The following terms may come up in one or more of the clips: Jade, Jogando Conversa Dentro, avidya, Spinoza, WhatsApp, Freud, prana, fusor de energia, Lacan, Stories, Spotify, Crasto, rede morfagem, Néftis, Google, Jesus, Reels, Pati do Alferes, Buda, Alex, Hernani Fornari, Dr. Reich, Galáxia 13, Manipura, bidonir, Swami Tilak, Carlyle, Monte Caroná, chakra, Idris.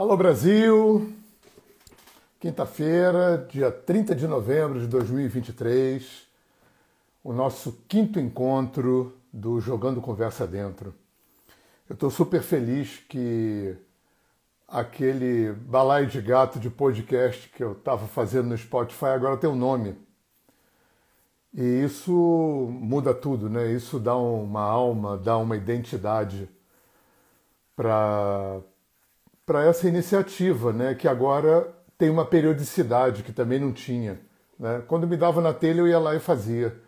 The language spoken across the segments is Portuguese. Alô Brasil, quinta-feira, dia 30 de novembro de 2023, o nosso quinto encontro do Jogando Conversa Dentro. Eu estou super feliz que aquele balaio de gato de podcast que eu estava fazendo no Spotify agora tem um nome. E isso muda tudo, né? Isso dá uma alma, dá uma identidade para essa iniciativa, né, que agora tem uma periodicidade que também não tinha, né? Quando me dava na telha eu ia lá e fazia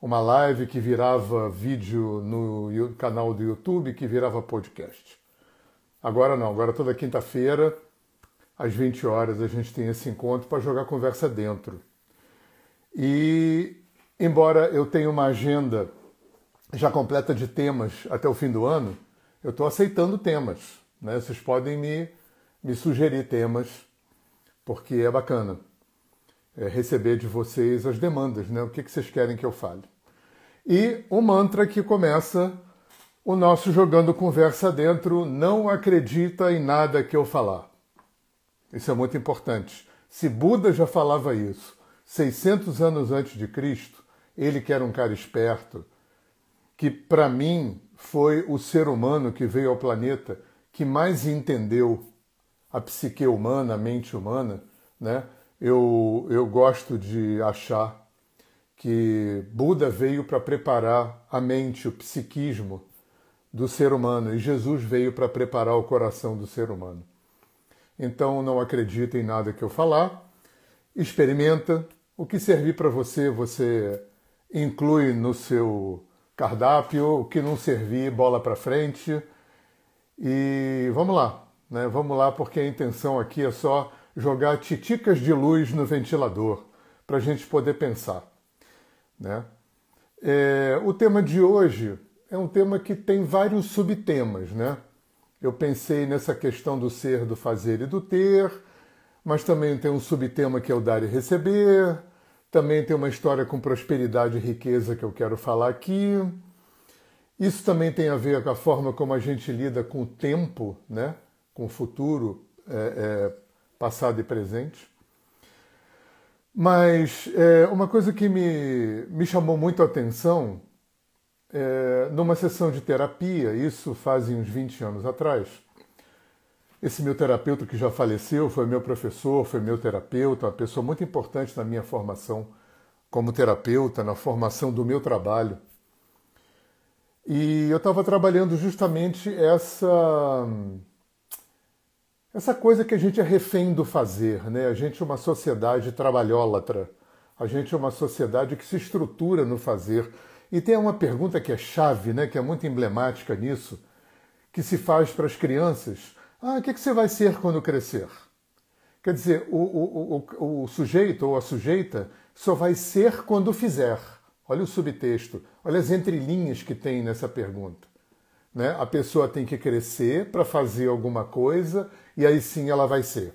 uma live que virava vídeo no canal do YouTube, que virava podcast. Agora não, agora toda quinta-feira, às 20 horas, a gente tem esse encontro para jogar conversa dentro. E, embora eu tenha uma agenda já completa de temas até o fim do ano, eu estou aceitando temas, né? Vocês podem me sugerir temas, porque é bacana receber de vocês as demandas, né? O que vocês querem que eu fale. E o mantra que começa o nosso Jogando Conversa Dentro: não acredita em nada que eu falar. Isso é muito importante. Se Buda já falava isso 600 anos antes de Cristo, ele que era um cara esperto, que para mim foi o ser humano que veio ao planeta que mais entendeu a psique humana, a mente humana, né? Eu gosto de achar que Buda veio para preparar a mente, o psiquismo do ser humano, e Jesus veio para preparar o coração do ser humano. Então não acredita em nada que eu falar, experimenta. O que servir para você, você inclui no seu cardápio, o que não servir, bola para frente. E vamos lá, né? Vamos lá, porque a intenção aqui é só jogar titicas de luz no ventilador, para a gente poder pensar, né? O tema de hoje é um tema que tem vários subtemas, né? Eu pensei nessa questão do ser, do fazer e do ter, mas também tem um subtema que é o dar e receber, também tem uma história com prosperidade e riqueza que eu quero falar aqui. Isso também tem a ver com a forma como a gente lida com o tempo, né? Com o futuro, passado e presente. Mas uma coisa que me chamou muito a atenção, numa sessão de terapia, isso fazem uns 20 anos atrás, esse meu terapeuta que já faleceu foi meu professor, foi meu terapeuta, uma pessoa muito importante na minha formação como terapeuta, na formação do meu trabalho. E eu estava trabalhando justamente essa coisa que a gente é refém do fazer, né? A gente é uma sociedade trabalhólatra, a gente é uma sociedade que se estrutura no fazer. E tem uma pergunta que é chave, né? Que é muito emblemática nisso, que se faz para as crianças. Ah, o que você vai ser quando crescer? Quer dizer, o sujeito ou a sujeita só vai ser quando fizer. Olha o subtexto, olha as entrelinhas que tem nessa pergunta, né? A pessoa tem que crescer para fazer alguma coisa e aí sim ela vai ser.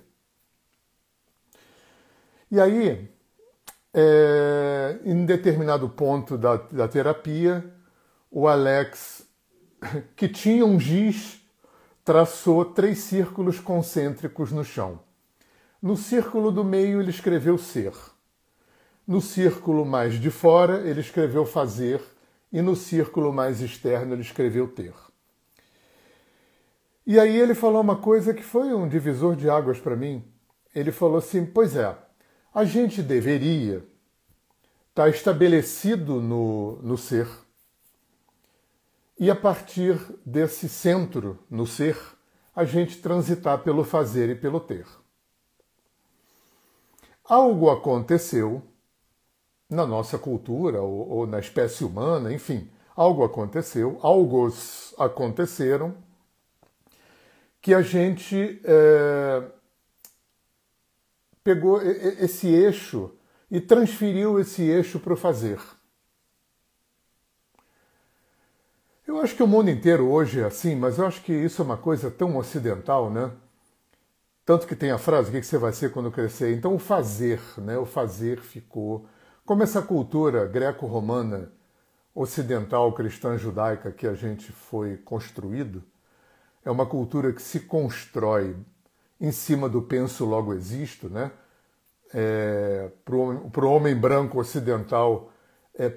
E aí, em determinado ponto da terapia, o Alex, que tinha um giz, traçou 3 círculos concêntricos no chão. No círculo do meio ele escreveu ser. No círculo mais de fora, ele escreveu fazer, e no círculo mais externo, ele escreveu ter. E aí ele falou uma coisa que foi um divisor de águas para mim. Ele falou assim: pois é, a gente deveria estar estabelecido no ser, e a partir desse centro no ser, a gente transitar pelo fazer e pelo ter. Algo aconteceu na nossa cultura, ou na espécie humana, enfim, algo aconteceu, algos aconteceram, que a gente pegou esse eixo e transferiu esse eixo para o fazer. Eu acho que o mundo inteiro hoje é assim, mas eu acho que isso é uma coisa tão ocidental, né? Tanto que tem a frase: o que você vai ser quando crescer? Então o fazer, né? O fazer ficou... Como essa cultura greco-romana, ocidental, cristã, judaica que a gente foi construído, é uma cultura que se constrói em cima do penso logo existo, né? Para o homem branco ocidental,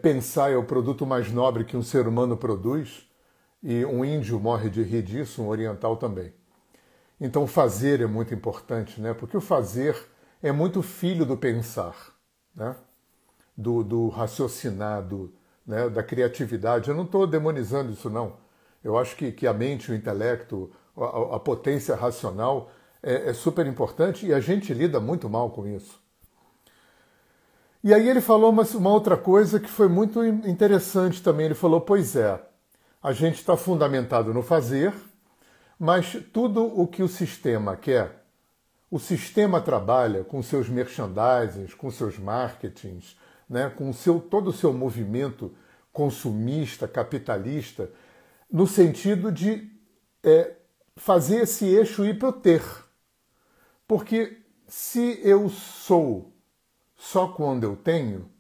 pensar é o produto mais nobre que um ser humano produz, e um índio morre de rir disso, um oriental também. Então fazer é muito importante, né? Porque o fazer é muito filho do pensar, né? do raciocinado, né? Da criatividade. Eu não estou demonizando isso, não. Eu acho que a mente, o intelecto, a potência racional é super importante, e a gente lida muito mal com isso. E aí ele falou uma outra coisa que foi muito interessante também. Ele falou, pois é, a gente está fundamentado no fazer, mas tudo o que o sistema quer, o sistema trabalha com seus merchandisings, com seus marketings, né, com todo o seu movimento consumista, capitalista, no sentido de fazer esse eixo ir para o ter. Porque se eu sou só quando eu tenho,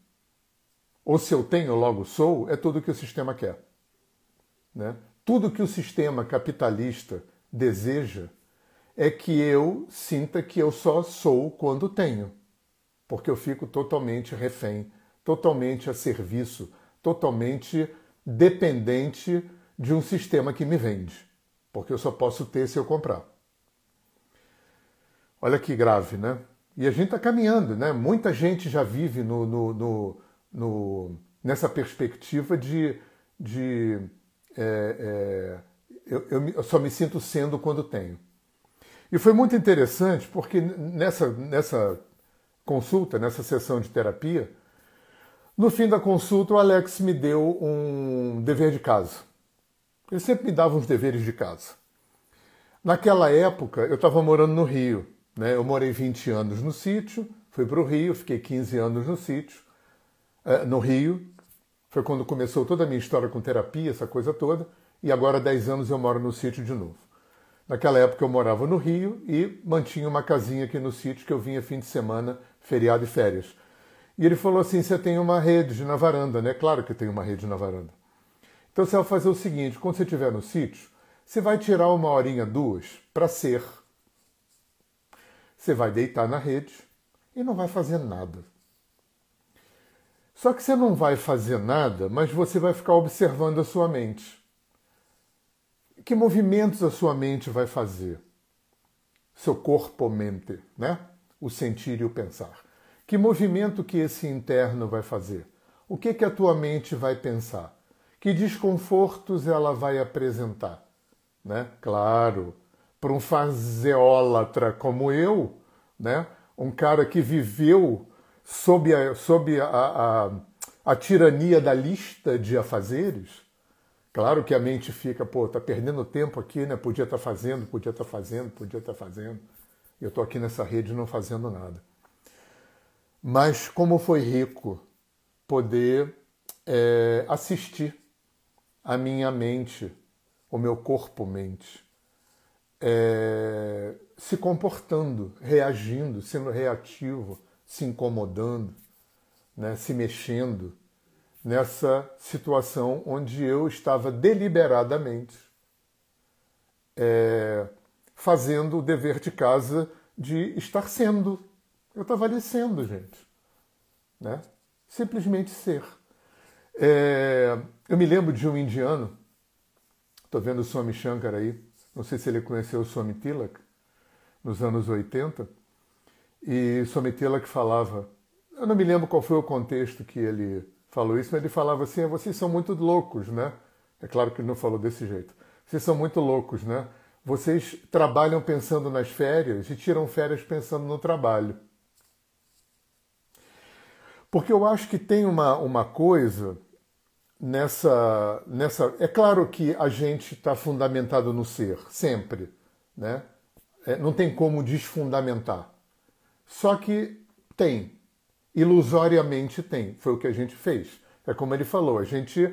ou se eu tenho logo sou, é tudo que o sistema quer, né? Tudo que o sistema capitalista deseja é que eu sinta que eu só sou quando tenho, porque eu fico totalmente refém, totalmente a serviço, totalmente dependente de um sistema que me vende, porque eu só posso ter se eu comprar. Olha que grave, né? E a gente está caminhando, né? Muita gente já vive nessa perspectiva de eu só me sinto sendo quando tenho. E foi muito interessante porque nessa consulta, nessa sessão de terapia, no fim da consulta o Alex me deu um dever de casa. Ele sempre me dava uns deveres de casa. Naquela época eu estava morando no Rio. Eu morei 20 anos no sítio, fui para o Rio, fiquei 15 anos no sítio, no Rio. Foi quando começou toda a minha história com terapia, essa coisa toda. E agora há 10 anos eu moro no sítio de novo. Naquela época eu morava no Rio e mantinha uma casinha aqui no sítio que eu vinha fim de semana, feriado e férias. E ele falou assim, você tem uma rede na varanda, né? Claro que tem uma rede na varanda. Então você vai fazer o seguinte, quando você estiver no sítio, você vai tirar uma horinha, duas, para ser. Você vai deitar na rede e não vai fazer nada. Só que você não vai fazer nada, mas você vai ficar observando a sua mente. Que movimentos a sua mente vai fazer? Seu corpo-mente, né? O sentir e o pensar. Que movimento que esse interno vai fazer? O que a tua mente vai pensar? Que desconfortos ela vai apresentar? Né? Claro, para um faseólatra como eu, né? Um cara que viveu sob a tirania da lista de afazeres, claro que a mente fica, pô, tá perdendo tempo aqui, né? Podia estar fazendo. Eu tô aqui nessa rede não fazendo nada. Mas como foi rico poder assistir a minha mente, o meu corpo-mente, se comportando, reagindo, sendo reativo, se incomodando, né, se mexendo nessa situação onde eu estava deliberadamente fazendo o dever de casa de estar sendo. Eu estava ali sendo, gente. Né? Simplesmente ser. Eu me lembro de um indiano, estou vendo o Swami Shankar aí, não sei se ele conheceu o Swami Tilak, nos anos 80, e Swami Tilak falava, eu não me lembro qual foi o contexto que ele falou isso, mas ele falava assim, vocês são muito loucos, né? É claro que ele não falou desse jeito. Vocês são muito loucos, né? Vocês trabalham pensando nas férias e tiram férias pensando no trabalho. Porque eu acho que tem uma coisa... É claro que a gente está fundamentado no ser, sempre, né? Não tem como desfundamentar. Só que tem, ilusoriamente tem, foi o que a gente fez. É como ele falou, a gente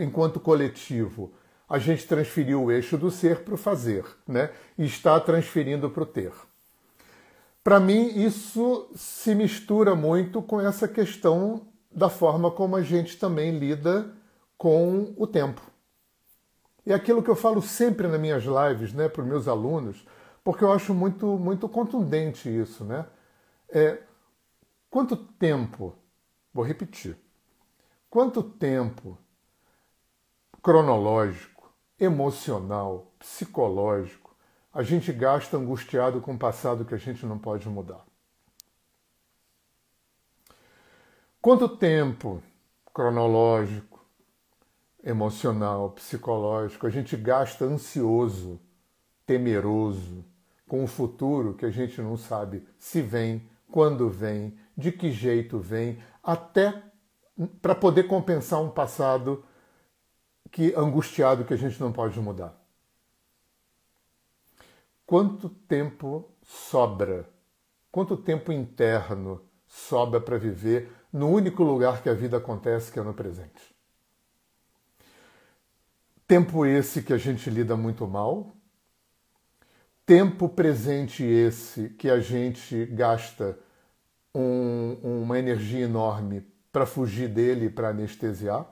enquanto coletivo, a gente transferiu o eixo do ser para o fazer, né? E está transferindo para o ter. Para mim, isso se mistura muito com essa questão da forma como a gente também lida com o tempo. E aquilo que eu falo sempre nas minhas lives, né, para os meus alunos, porque eu acho muito contundente isso, né? Quanto tempo, vou repetir, quanto tempo cronológico, emocional, psicológico, a gente gasta angustiado com o passado que a gente não pode mudar? Quanto tempo cronológico, emocional, psicológico, a gente gasta ansioso, temeroso, com o futuro que a gente não sabe se vem, quando vem, de que jeito vem, até para poder compensar um passado que angustiado que a gente não pode mudar? Quanto tempo sobra? Quanto tempo interno sobra para viver no único lugar que a vida acontece, que é no presente? Tempo esse que a gente lida muito mal. Tempo presente esse que a gente gasta uma energia enorme para fugir dele, para anestesiar.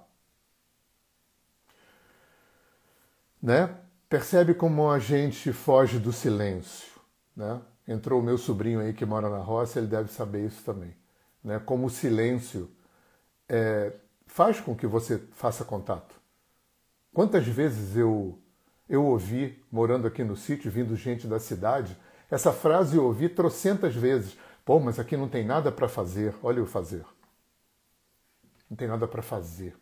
Né? Percebe como a gente foge do silêncio. Né? Entrou o meu sobrinho aí que mora na roça, ele deve saber isso também. Né? Como o silêncio faz com que você faça contato. Quantas vezes eu ouvi, morando aqui no sítio, vindo gente da cidade, essa frase eu ouvi trocentas vezes. Pô, mas aqui não tem nada para fazer. Olha o fazer. Não tem nada para fazer.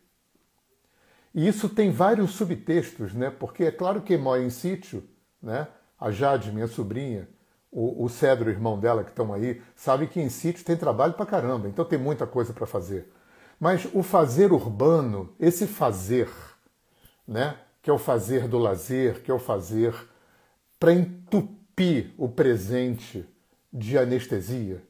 E isso tem vários subtextos, né? Porque é claro que mora em sítio, né? A Jade, minha sobrinha, o Cedro, irmão dela, que estão aí, sabe que em sítio tem trabalho pra caramba, então tem muita coisa para fazer. Mas o fazer urbano, esse fazer, né? Que é o fazer do lazer, que é o fazer para entupir o presente de anestesia,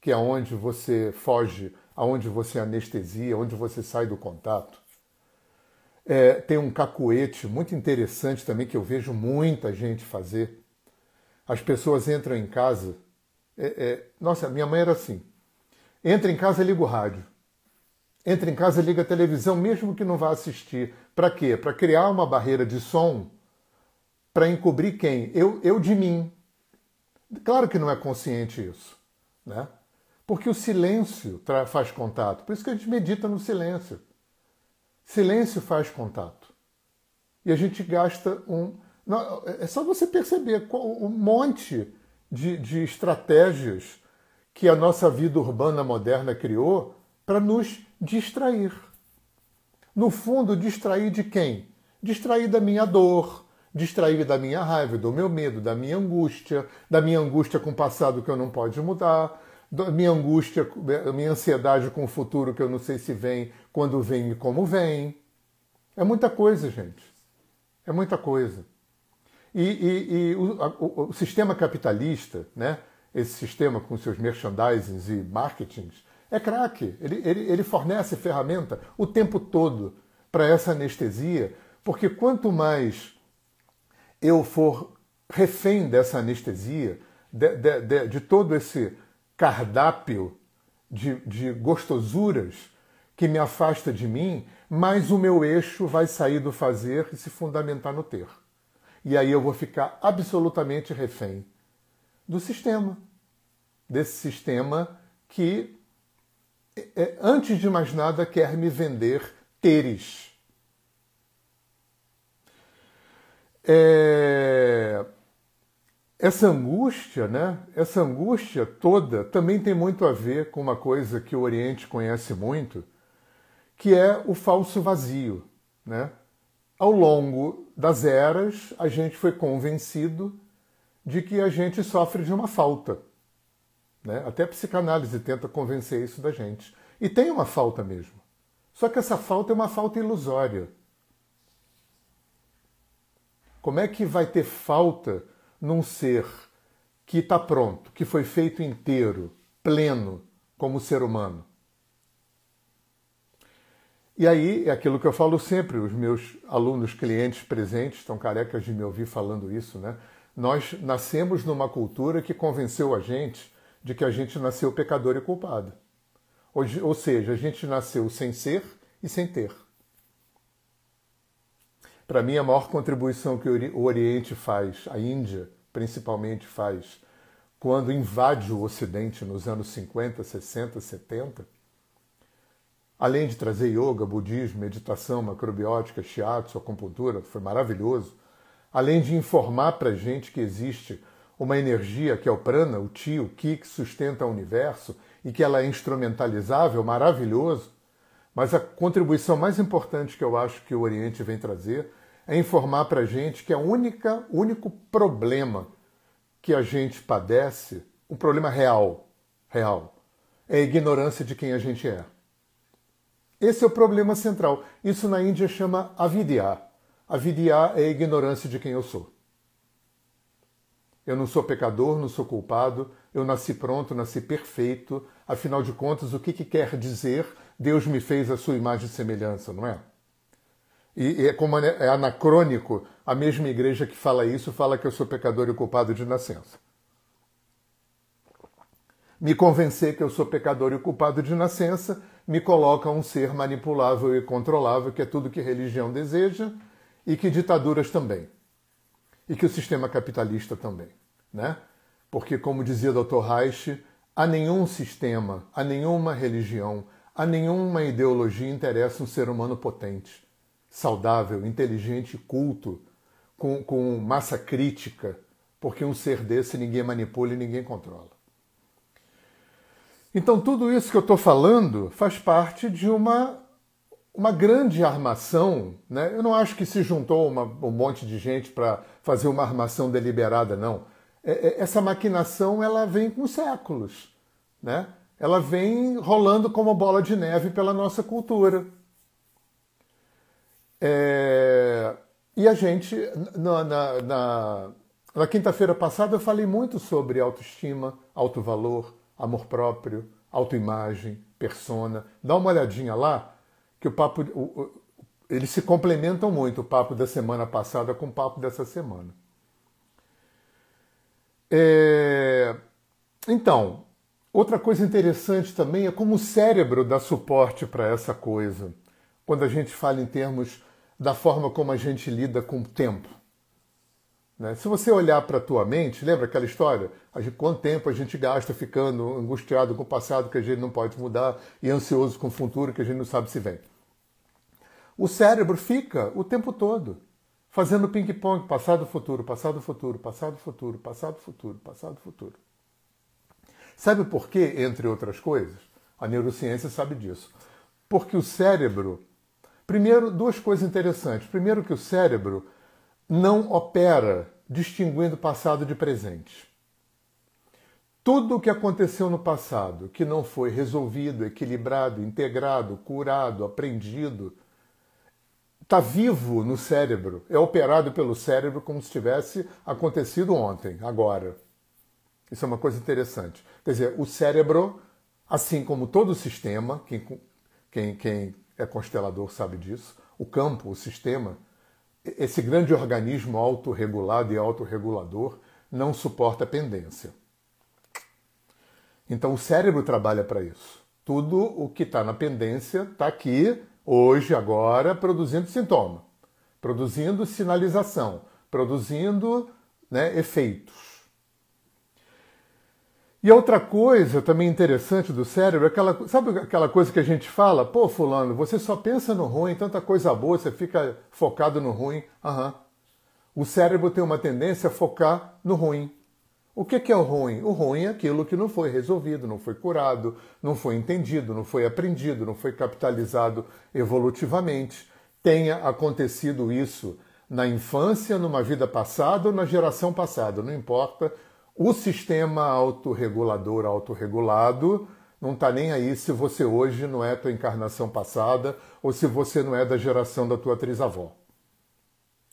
que é onde você foge, aonde você anestesia, onde você sai do contato. Tem um cacuete muito interessante também que eu vejo muita gente fazer. As pessoas entram em casa... nossa, minha mãe era assim. Entra em casa, liga o rádio. Entra em casa, liga a televisão, mesmo que não vá assistir. Para quê? Para criar uma barreira de som para encobrir quem? Eu de mim. Claro que não é consciente isso, né? Porque o silêncio faz contato. Por isso que a gente medita no silêncio. Silêncio faz contato. E a gente gasta Não, é só você perceber um monte de estratégias que a nossa vida urbana moderna criou para nos distrair. No fundo, distrair de quem? Distrair da minha dor, distrair da minha raiva, do meu medo, da minha angústia com o passado que eu não posso mudar, da minha angústia, da minha ansiedade com o futuro que eu não sei se vem, quando vem e como vem. É muita coisa, gente. É muita coisa. E o sistema capitalista, né? Esse sistema com seus merchandisings e marketings, é craque. Ele fornece ferramenta o tempo todo para essa anestesia, porque quanto mais eu for refém dessa anestesia, de todo esse cardápio de gostosuras que me afasta de mim, mais o meu eixo vai sair do fazer e se fundamentar no ter. E aí eu vou ficar absolutamente refém do sistema. Desse sistema que, antes de mais nada, quer me vender teres. Essa angústia, né? Essa angústia toda também tem muito a ver com uma coisa que o Oriente conhece muito, que é o falso vazio, né? Ao longo das eras, a gente foi convencido de que a gente sofre de uma falta, né? Até a psicanálise tenta convencer isso da gente. E tem uma falta mesmo. Só que essa falta é uma falta ilusória. Como é que vai ter falta num ser que está pronto, que foi feito inteiro, pleno, como ser humano? E aí, é aquilo que eu falo sempre, os meus alunos, clientes presentes, estão carecas de me ouvir falando isso, né? Nós nascemos numa cultura que convenceu a gente de que a gente nasceu pecador e culpado. Ou seja, a gente nasceu sem ser e sem ter. Para mim, a maior contribuição que o Oriente faz, a Índia, principalmente faz quando invade o Ocidente nos anos 50, 60, 70, além de trazer yoga, budismo, meditação, macrobiótica, shiatsu, acupuntura, foi maravilhoso, além de informar para a gente que existe uma energia que é o prana, o chi, o ki, que sustenta o universo e que ela é instrumentalizável, maravilhoso, mas a contribuição mais importante que eu acho que o Oriente vem trazer é informar para a gente que o único problema que a gente padece, um problema real, é a ignorância de quem a gente é. Esse é o problema central. Isso na Índia chama avidya. Avidya é a ignorância de quem eu sou. Eu não sou pecador, não sou culpado, eu nasci pronto, nasci perfeito. Afinal de contas, o que quer dizer Deus me fez a sua imagem e semelhança, não é? E é como é anacrônico, a mesma igreja que fala isso, fala que eu sou pecador e culpado de nascença. Me convencer que eu sou pecador e culpado de nascença me coloca um ser manipulável e controlável, que é tudo que religião deseja, e que ditaduras também. E que o sistema capitalista também, né? Porque, como dizia Dr. Reich, a nenhum sistema, a nenhuma religião, a nenhuma ideologia interessa um ser humano potente, saudável, inteligente, culto, com massa crítica, porque um ser desse ninguém manipula e ninguém controla. Então, tudo isso que eu estou falando faz parte de uma grande armação, né? Eu não acho que se juntou um monte de gente para fazer uma armação deliberada, não. Essa maquinação ela vem com séculos, né? Ela vem rolando como bola de neve pela nossa cultura. E a gente, na quinta-feira passada, eu falei muito sobre autoestima, autovalor, amor próprio, autoimagem, persona. Dá uma olhadinha lá, que o papo... eles se complementam muito, o papo da semana passada com o papo dessa semana. Então, outra coisa interessante também é como o cérebro dá suporte para essa coisa, quando a gente fala em termos da forma como a gente lida com o tempo. Né? Se você olhar para a tua mente, lembra aquela história? Quanto tempo a gente gasta ficando angustiado com o passado que a gente não pode mudar e ansioso com o futuro que a gente não sabe se vem. O cérebro fica o tempo todo fazendo ping-pong, passado-futuro, passado-futuro, passado-futuro, passado-futuro, passado-futuro. Sabe por quê, entre outras coisas? A neurociência sabe disso. Porque o cérebro... Primeiro, duas coisas interessantes. Primeiro que o cérebro não opera distinguindo passado de presente. Tudo o que aconteceu no passado, que não foi resolvido, equilibrado, integrado, curado, aprendido, está vivo no cérebro, é operado pelo cérebro como se tivesse acontecido ontem, agora. Isso é uma coisa interessante. Quer dizer, o cérebro, assim como todo o sistema, quem é constelador sabe disso, o campo, o sistema, esse grande organismo autorregulado e autorregulador não suporta pendência. Então o cérebro trabalha para isso. Tudo o que está na pendência está aqui, hoje, agora, produzindo sintoma, produzindo sinalização, produzindo, né, efeitos. E outra coisa também interessante do cérebro, sabe aquela coisa que a gente fala? Pô, fulano, você só pensa no ruim, tanta coisa boa, você fica focado no ruim. Uhum. O cérebro tem uma tendência a focar no ruim. O que é o ruim? O ruim é aquilo que não foi resolvido, não foi curado, não foi entendido, não foi aprendido, não foi capitalizado evolutivamente. Tenha acontecido isso na infância, numa vida passada ou na geração passada, não importa. O sistema autorregulador, autorregulado, não está nem aí se você hoje não é a tua encarnação passada ou se você não é da geração da tua trisavó.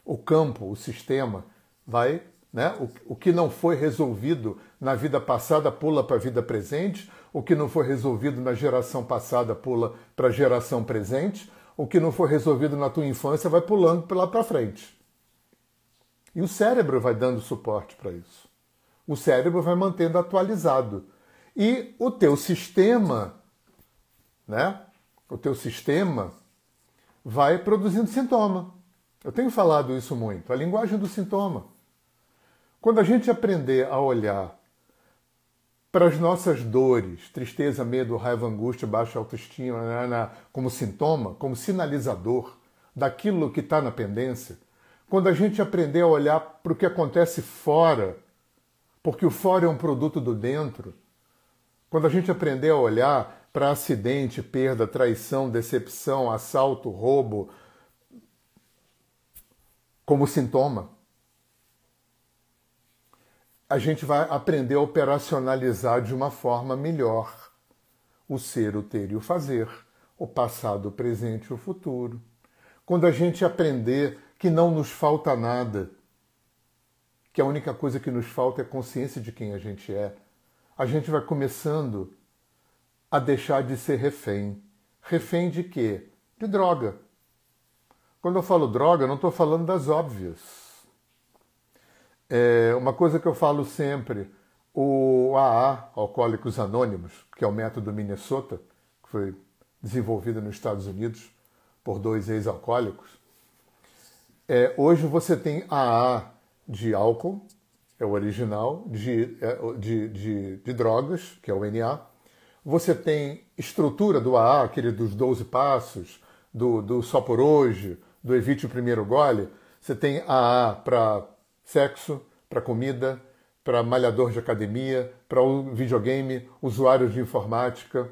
O campo, o sistema, vai... Né? O que não foi resolvido na vida passada pula para a vida presente, o que não foi resolvido na geração passada pula para a geração presente, o que não foi resolvido na tua infância vai pulando lá para frente. E o cérebro vai dando suporte para isso. O cérebro vai mantendo atualizado. E o teu sistema, né? O teu sistema vai produzindo sintoma. Eu tenho falado isso muito, a linguagem do sintoma. Quando a gente aprender a olhar para as nossas dores, tristeza, medo, raiva, angústia, baixa autoestima, como sintoma, como sinalizador daquilo que está na pendência, quando a gente aprender a olhar para o que acontece fora, porque o fora é um produto do dentro, quando a gente aprender a olhar para acidente, perda, traição, decepção, assalto, roubo, como sintoma, a gente vai aprender a operacionalizar de uma forma melhor o ser, o ter e o fazer, o passado, o presente e o futuro. Quando a gente aprender que não nos falta nada, que a única coisa que nos falta é a consciência de quem a gente é, a gente vai começando a deixar de ser refém. Refém de quê? De droga. Quando eu falo droga, eu não estou falando das óbvias. É uma coisa que eu falo sempre, o AA, Alcoólicos Anônimos, que é o método Minnesota, que foi desenvolvido nos Estados Unidos por dois ex-alcoólicos. Hoje você tem AA de álcool, é o original, de drogas, que é o NA. Você tem estrutura do AA, aquele dos 12 passos, do só por hoje, do evite o primeiro gole. Você tem AA para sexo, para comida, para malhador de academia, para um videogame, usuários de informática,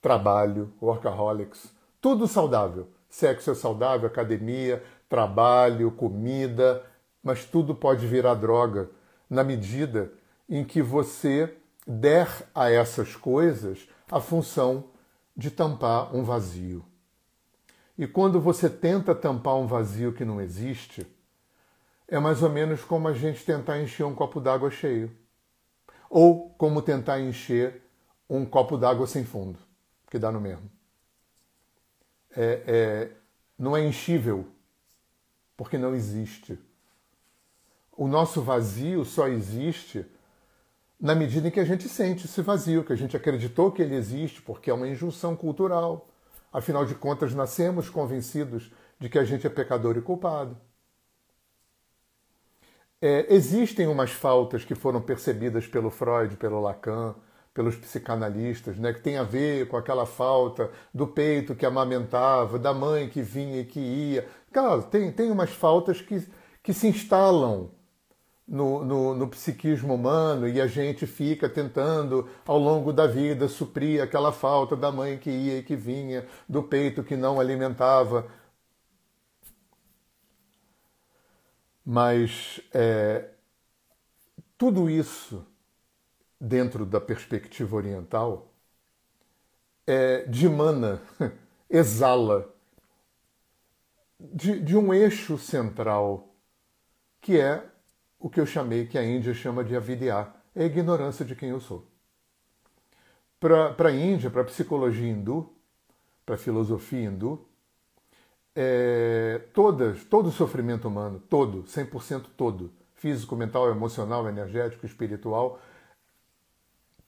trabalho, workaholics, tudo saudável. Sexo é saudável, academia, trabalho, comida, mas tudo pode virar droga na medida em que você der a essas coisas a função de tampar um vazio. E quando você tenta tampar um vazio que não existe, é mais ou menos como a gente tentar encher um copo d'água cheio. Ou como tentar encher um copo d'água sem fundo, que dá no mesmo. Não é enchível, porque não existe. O nosso vazio só existe na medida em que a gente sente esse vazio, que a gente acreditou que ele existe, porque é uma injunção cultural. Afinal de contas, nascemos convencidos de que a gente é pecador e culpado. Existem umas faltas que foram percebidas pelo Freud, pelo Lacan, pelos psicanalistas, né, que tem a ver com aquela falta do peito que amamentava, da mãe que vinha e que ia. Claro, tem umas faltas que se instalam no psiquismo humano e a gente fica tentando, ao longo da vida, suprir aquela falta da mãe que ia e que vinha, do peito que não alimentava. Mas tudo isso, dentro da perspectiva oriental, dimana, exala de um eixo central, que é o que eu chamei, que a Índia chama de avidya, é a ignorância de quem eu sou. Para a Índia, para a psicologia hindu, para a filosofia hindu, todo sofrimento humano, 100% todo, físico, mental, emocional, energético, espiritual,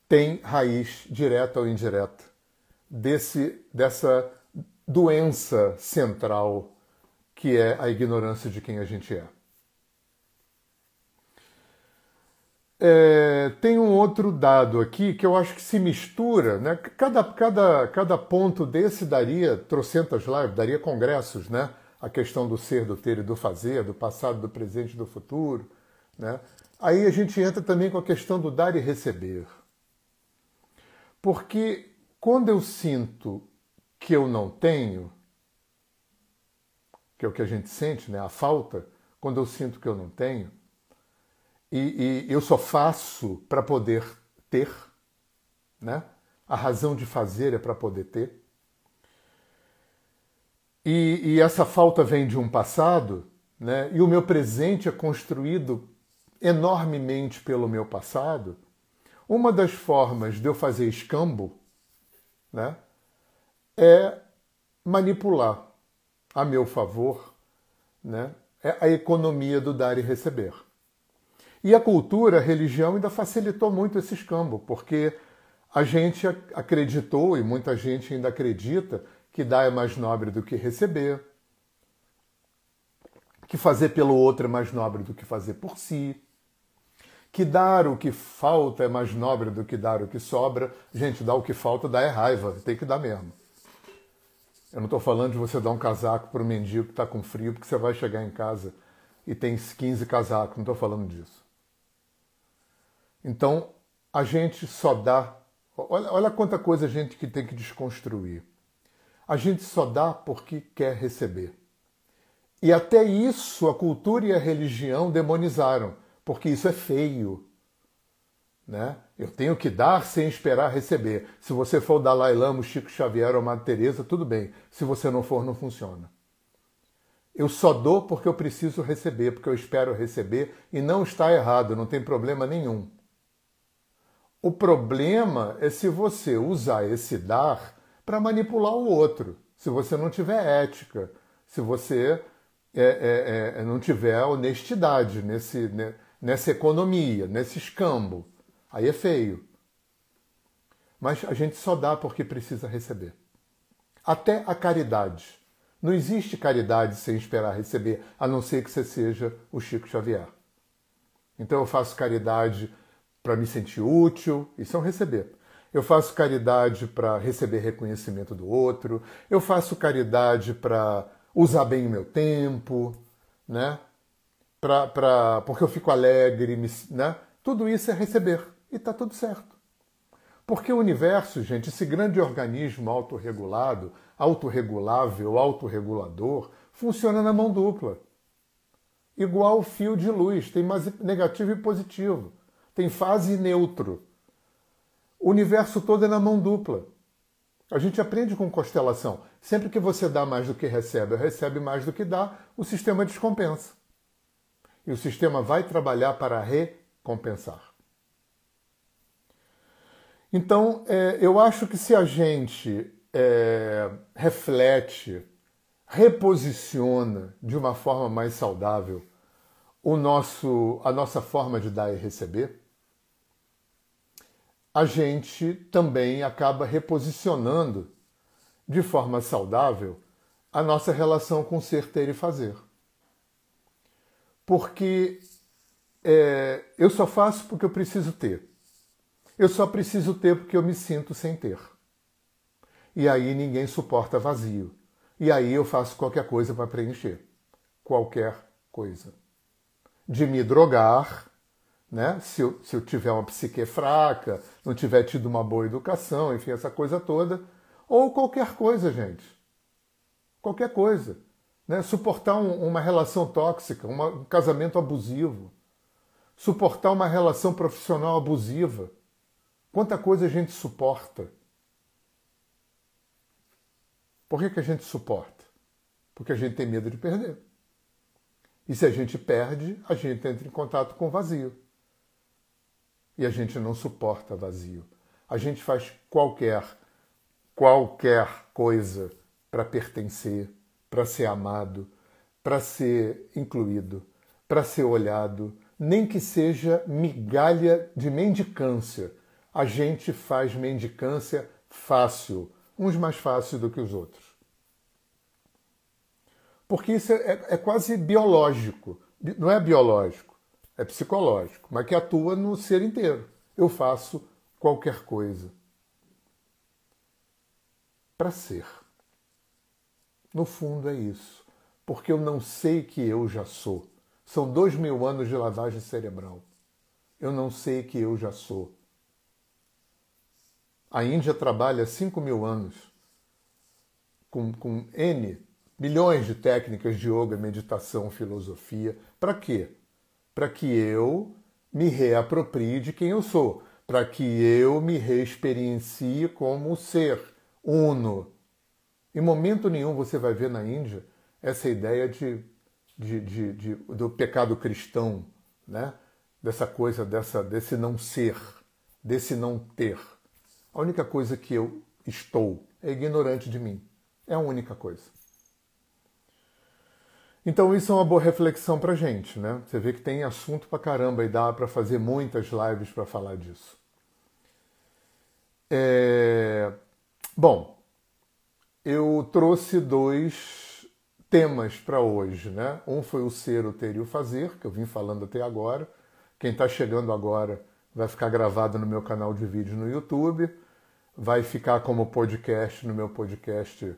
tem raiz direta ou indireta dessa doença central que é a ignorância de quem a gente é. Tem um outro dado aqui que eu acho que se mistura, né? Cada ponto desse daria trocentas lives, daria congressos, né? A questão do ser, do ter e do fazer, do passado, do presente e do futuro, né? Aí a gente entra também com a questão do dar e receber. Porque quando eu sinto que eu não tenho, que é o que a gente sente, né? A falta, quando eu sinto que eu não tenho, e eu só faço para poder ter, né? A razão de fazer é para poder ter. E essa falta vem de um passado, né? E o meu presente é construído enormemente pelo meu passado. Uma das formas de eu fazer escambo, né? É manipular a meu favor, né? É a economia do dar e receber. E a cultura, a religião ainda facilitou muito esse escambo, porque a gente acreditou, e muita gente ainda acredita, que dar é mais nobre do que receber, que fazer pelo outro é mais nobre do que fazer por si, Que dar o que falta é mais nobre do que dar o que sobra. Gente, dar o que falta dá é raiva, tem que dar mesmo. Eu não estou falando de você dar um casaco para um mendigo que está com frio, porque você vai chegar em casa e tem 15 casacos, não estou falando disso. Então, a gente só dá... Olha quanta coisa a gente que tem que desconstruir. A gente só dá porque quer receber. E até isso a cultura e a religião demonizaram, porque isso é feio. Né? Eu tenho que dar sem esperar receber. Se você for o Dalai Lama, o Chico Xavier ou a Mãe Teresa, tudo bem. Se você não for, não funciona. Eu só dou porque eu preciso receber, porque eu espero receber, e não está errado, não tem problema nenhum. O problema é se você usar esse dar para manipular o outro, se você não tiver ética, se você não tiver honestidade nessa economia, nesse escambo. Aí é feio. Mas a gente só dá porque precisa receber. Até a caridade. Não existe caridade sem esperar receber, a não ser que você seja o Chico Xavier. Então eu faço caridade para me sentir útil, isso é um receber. Eu faço caridade para receber reconhecimento do outro. Eu faço caridade para usar bem o meu tempo, né? Porque eu fico alegre, né? Tudo isso é receber. E está tudo certo. Porque o universo, gente, esse grande organismo autorregulado, autorregulável, autorregulador, funciona na mão dupla. Igual fio de luz, tem mais negativo e positivo. Tem fase e neutro. O universo todo é na mão dupla. A gente aprende com constelação. Sempre que você dá mais do que recebe, ou recebe mais do que dá, o sistema descompensa. E o sistema vai trabalhar para recompensar. Então, eu acho que se a gente reflete, reposiciona de uma forma mais saudável a nossa forma de dar e receber, a gente também acaba reposicionando de forma saudável a nossa relação com ser, ter e fazer. Porque eu só faço porque eu preciso ter. Eu só preciso ter porque eu me sinto sem ter. E aí ninguém suporta vazio. E aí eu faço qualquer coisa para preencher. Qualquer coisa. De me drogar... Né? Se eu tiver uma psique fraca, não tiver tido uma boa educação, enfim, essa coisa toda. Ou qualquer coisa, gente. Qualquer coisa. Né? Suportar uma relação tóxica, um casamento abusivo. Suportar uma relação profissional abusiva. Quanta coisa a gente suporta? Por que a gente suporta? Porque a gente tem medo de perder. E se a gente perde, a gente entra em contato com o vazio. E a gente não suporta vazio. A gente faz qualquer coisa para pertencer, para ser amado, para ser incluído, para ser olhado, nem que seja migalha de mendicância. A gente faz mendicância fácil, uns mais fácil do que os outros. Porque isso é quase biológico. Não é biológico. É psicológico, mas que atua no ser inteiro. Eu faço qualquer coisa para ser. No fundo é isso. Porque eu não sei que eu já sou. São 2000 anos de lavagem cerebral. Eu não sei que eu já sou. A Índia trabalha 5000 anos com milhões de técnicas de yoga, meditação, filosofia. Para quê? Para que eu me reaproprie de quem eu sou, para que eu me reexperiencie como ser uno. Em momento nenhum você vai ver na Índia essa ideia do pecado cristão, né? Dessa coisa, desse não ser, desse não ter. A única coisa que eu estou é ignorante de mim. É a única coisa. Então isso é uma boa reflexão pra gente, né? Você vê que tem assunto pra caramba e dá pra fazer muitas lives pra falar disso. Bom, eu trouxe 2 temas pra hoje, né? Um foi o ser, o ter e o fazer, que eu vim falando até agora, Quem está chegando agora vai ficar gravado no meu canal de vídeo no YouTube, vai ficar como podcast no meu podcast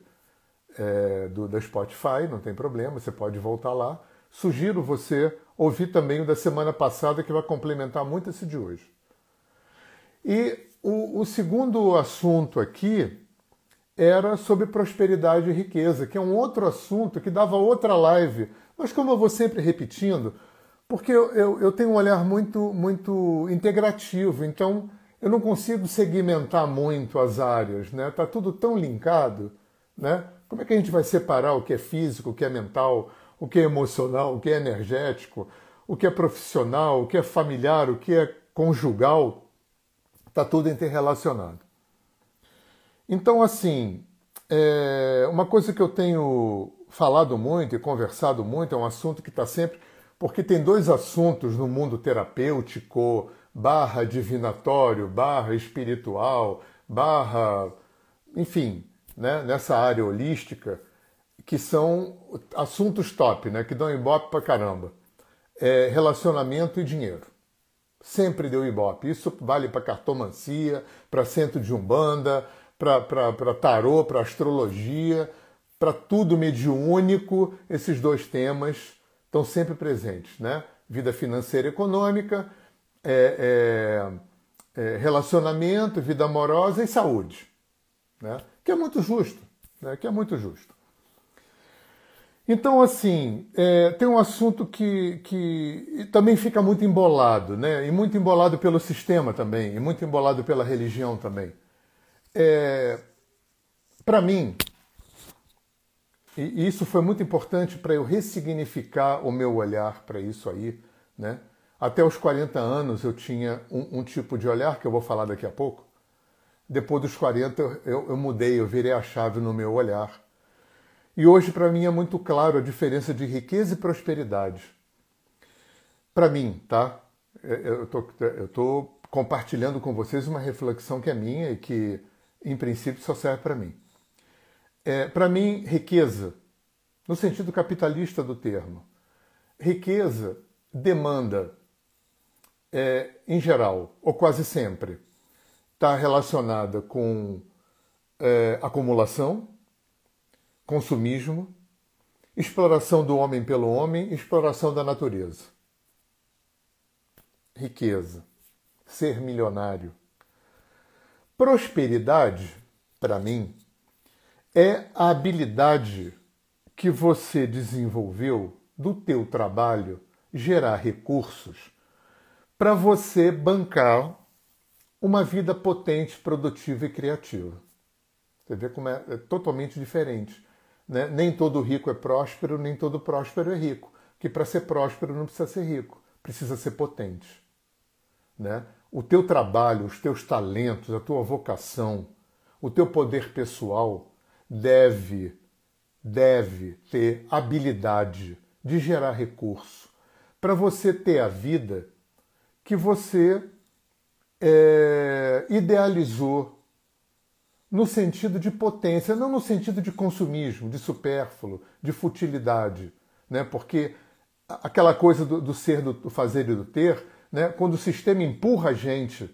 da Spotify, não tem problema, você pode voltar lá. Sugiro você ouvir também o da semana passada, que vai complementar muito esse de hoje. E o segundo assunto aqui era sobre prosperidade e riqueza, que é um outro assunto que dava outra live, mas como eu vou sempre repetindo, porque eu tenho um olhar muito integrativo, então eu não consigo segmentar muito as áreas, né? Tá tudo tão linkado, né? Como é que a gente vai separar o que é físico, o que é mental, o que é emocional, o que é energético, o que é profissional, o que é familiar, o que é conjugal? Tá tudo interrelacionado. Então, assim, uma coisa que eu tenho falado muito e conversado muito, é um assunto que está sempre... Porque tem dois assuntos no mundo terapêutico, barra divinatório, barra espiritual, barra... Enfim, né, nessa área holística, que são assuntos top, né, que dão ibope pra caramba. Relacionamento e dinheiro. Sempre deu ibope. Isso vale para cartomancia, para centro de umbanda... para tarô, para astrologia, para tudo mediúnico, esses dois temas estão sempre presentes, né? Vida financeira e econômica, relacionamento, vida amorosa e saúde, né? Que é muito justo, né? Que é muito justo. Então, assim, tem um assunto que também fica muito embolado, né? E muito embolado pelo sistema também, e muito embolado pela religião também. Para mim, e isso foi muito importante para eu ressignificar o meu olhar para isso aí, né? Até os 40 anos eu tinha um tipo de olhar, que eu vou falar daqui a pouco. Depois dos 40 eu mudei, eu virei a chave no meu olhar. E hoje para mim é muito claro a diferença de riqueza e prosperidade. Para mim, tá? Eu tô compartilhando com vocês uma reflexão que é minha e que... em princípio, só serve para mim. Para mim, riqueza, no sentido capitalista do termo, riqueza demanda, em geral, ou quase sempre, está relacionada com acumulação, consumismo, exploração do homem pelo homem, exploração da natureza. Riqueza, ser milionário. Prosperidade, para mim, é a habilidade que você desenvolveu do teu trabalho gerar recursos para você bancar uma vida potente, produtiva e criativa. Você vê como é totalmente diferente, né? Nem todo rico é próspero, nem todo próspero é rico. Que para ser próspero não precisa ser rico, precisa ser potente, né? O teu trabalho, os teus talentos, a tua vocação, o teu poder pessoal deve ter habilidade de gerar recurso para você ter a vida que você idealizou no sentido de potência, não no sentido de consumismo, de supérfluo, de futilidade, né? Porque aquela coisa do ser, do fazer e do ter... Né? Quando o sistema empurra a gente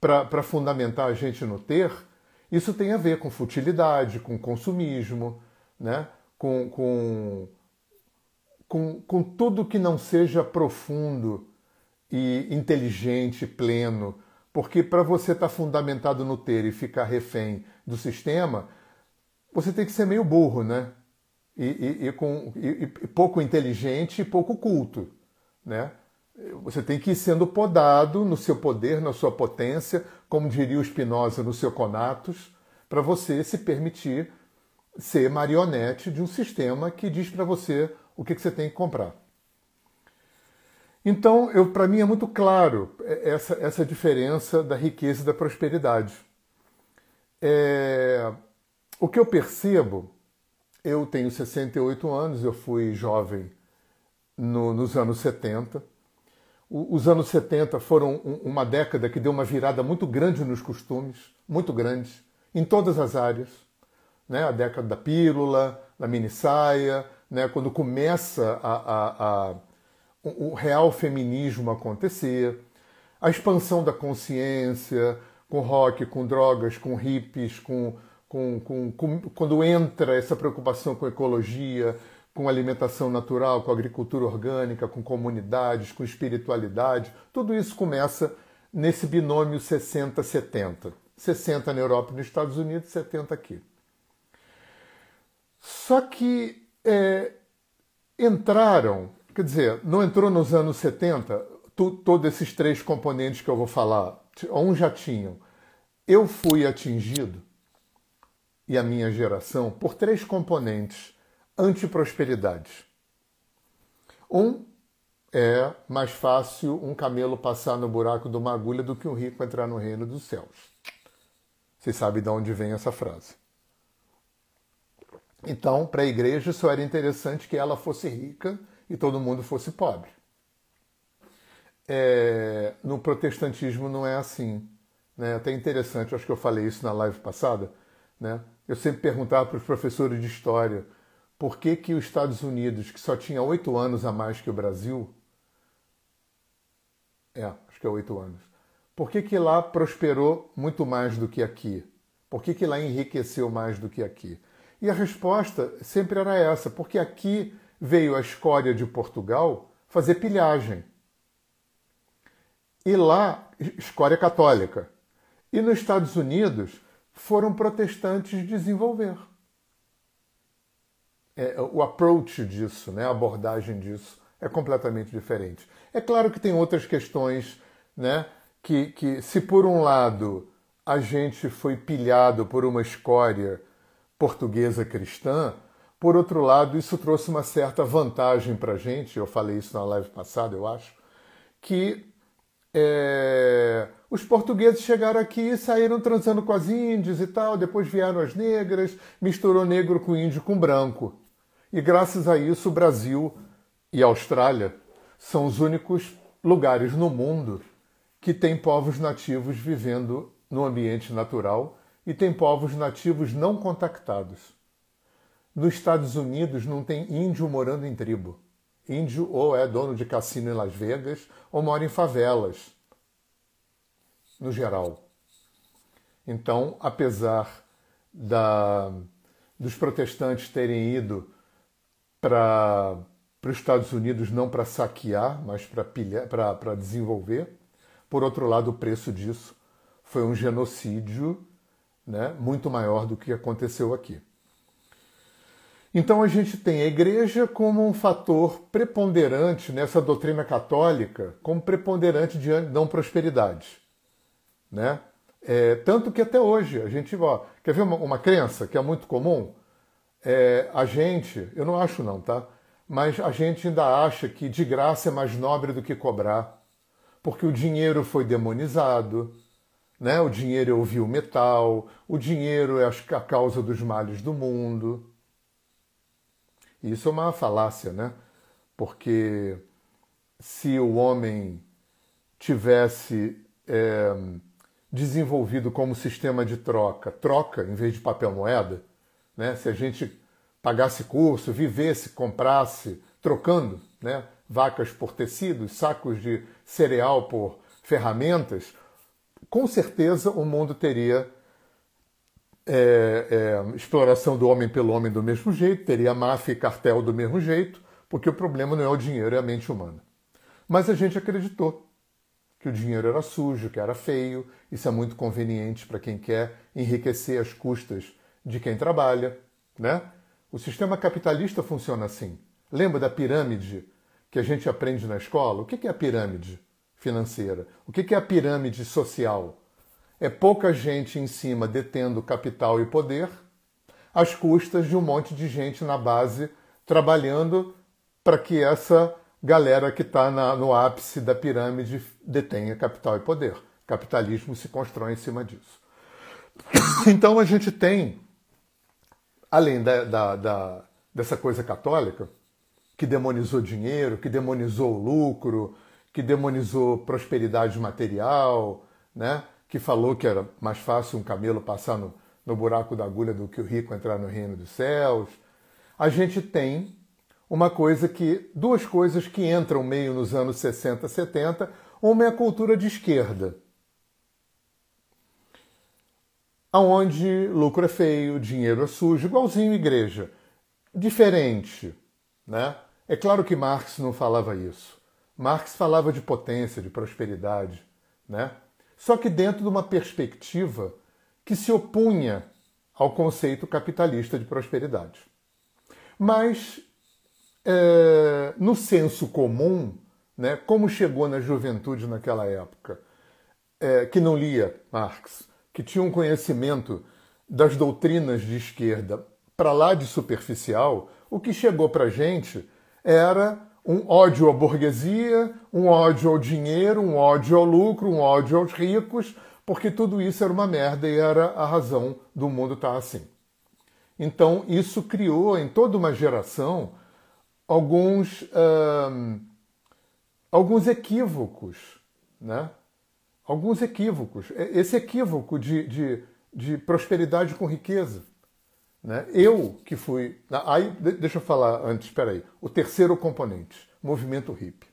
para fundamentar a gente no ter, isso tem a ver com futilidade, com consumismo, né? com tudo que não seja profundo e inteligente, pleno. Porque para você estar fundamentado no ter e ficar refém do sistema, você tem que ser meio burro, né? E pouco inteligente e pouco culto, né? Você tem que ir sendo podado no seu poder, na sua potência, como diria o Spinoza, no seu conatus, para você se permitir ser marionete de um sistema que diz para você o que você tem que comprar. Então, para mim é muito claro essa diferença da riqueza e da prosperidade. O que eu percebo, eu tenho 68 anos, eu fui jovem nos anos 70. Os anos 70 foram uma década que deu uma virada muito grande nos costumes, muito grande, em todas as áreas, né? A década da pílula, da minissaia, né? Quando começa o real feminismo acontecer, a expansão da consciência, com rock, com drogas, com hippies, quando entra essa preocupação com ecologia, com alimentação natural, com agricultura orgânica, com comunidades, com espiritualidade, tudo isso começa nesse binômio 60-70. 60 na Europa e nos Estados Unidos, 70 aqui. Só que entraram, quer dizer, não entrou nos anos 70 todos esses três componentes que eu vou falar, um já tinham. Eu fui atingido, e a minha geração, por três componentes anti-prosperidade. Um, é mais fácil um camelo passar no buraco de uma agulha do que um rico entrar no reino dos céus. Vocês sabem de onde vem essa frase. Então, para a igreja, só era interessante que ela fosse rica e todo mundo fosse pobre. No protestantismo não é assim, né? Até interessante, acho que eu falei isso na live passada, né? Eu sempre perguntava para os professores de história por que que os Estados Unidos, que só tinha 8 anos a mais que o Brasil, acho que é 8 anos, por que que lá prosperou muito mais do que aqui? Por que que lá enriqueceu mais do que aqui? E a resposta sempre era essa, porque aqui veio a escória de Portugal fazer pilhagem. E lá, escória católica. E nos Estados Unidos foram protestantes desenvolver. O approach disso, né, a abordagem disso, é completamente diferente. É claro que tem outras questões, né, que se por um lado a gente foi pilhado por uma escória portuguesa cristã, por outro lado isso trouxe uma certa vantagem para a gente, eu falei isso na live passada, eu acho, que... os portugueses chegaram aqui e saíram transando com as índias e tal, depois vieram as negras, misturou negro com índio com branco. E graças a isso o Brasil e a Austrália são os únicos lugares no mundo que tem povos nativos vivendo no ambiente natural e tem povos nativos não contactados. Nos Estados Unidos não tem índio morando em tribo. Índio ou é dono de cassino em Las Vegas ou mora em favelas, no geral. Então, apesar dos protestantes terem ido para os Estados Unidos não para saquear, mas para desenvolver, por outro lado, o preço disso foi um genocídio, né, muito maior do que aconteceu aqui. Então a gente tem a igreja como um fator preponderante nessa doutrina católica, como preponderante de não prosperidade, né? Tanto que até hoje a gente... quer ver uma crença que é muito comum? A gente... Eu não acho não, tá? Mas a gente ainda acha que de graça é mais nobre do que cobrar, porque o dinheiro foi demonizado, né? O dinheiro é o vil metal, o dinheiro é a causa dos males do mundo... Isso é uma falácia, né? Porque se o homem tivesse desenvolvido como sistema de troca em vez de papel-moeda, né? Se a gente pagasse curso, vivesse, comprasse, trocando, né? Vacas por tecidos, sacos de cereal por ferramentas, com certeza o mundo teria... exploração do homem pelo homem do mesmo jeito, teria máfia e cartel do mesmo jeito, porque o problema não é o dinheiro, é a mente humana. Mas a gente acreditou que o dinheiro era sujo, que era feio, isso é muito conveniente para quem quer enriquecer às custas de quem trabalha, né? O sistema capitalista funciona assim. Lembra da pirâmide que a gente aprende na escola? O que é a pirâmide financeira? O que é a pirâmide social? É pouca gente em cima detendo capital e poder, às custas de um monte de gente na base trabalhando para que essa galera que está no ápice da pirâmide detenha capital e poder. O capitalismo se constrói em cima disso. Então a gente tem, além dessa coisa católica, que demonizou dinheiro, que demonizou o lucro, que demonizou prosperidade material, né? Que falou que era mais fácil um camelo passar no buraco da agulha do que o rico entrar no reino dos céus. A gente tem duas coisas que entram meio nos anos 60, 70, uma é a cultura de esquerda, aonde lucro é feio, dinheiro é sujo, igualzinho igreja. Diferente, né? É claro que Marx não falava isso. Marx falava de potência, de prosperidade, né? Só que dentro de uma perspectiva que se opunha ao conceito capitalista de prosperidade. Mas, no senso comum, né, como chegou na juventude naquela época, que não lia Marx, que tinha um conhecimento das doutrinas de esquerda para lá de superficial, o que chegou para a gente era um ódio à burguesia, um ódio ao dinheiro, um ódio ao lucro, um ódio aos ricos, porque tudo isso era uma merda e era a razão do mundo estar assim. Então isso criou em toda uma geração alguns equívocos, né? Alguns equívocos. Esse equívoco de prosperidade com riqueza. Né? Eu que fui... Aí, deixa eu falar antes, peraí. O terceiro componente, movimento hippie.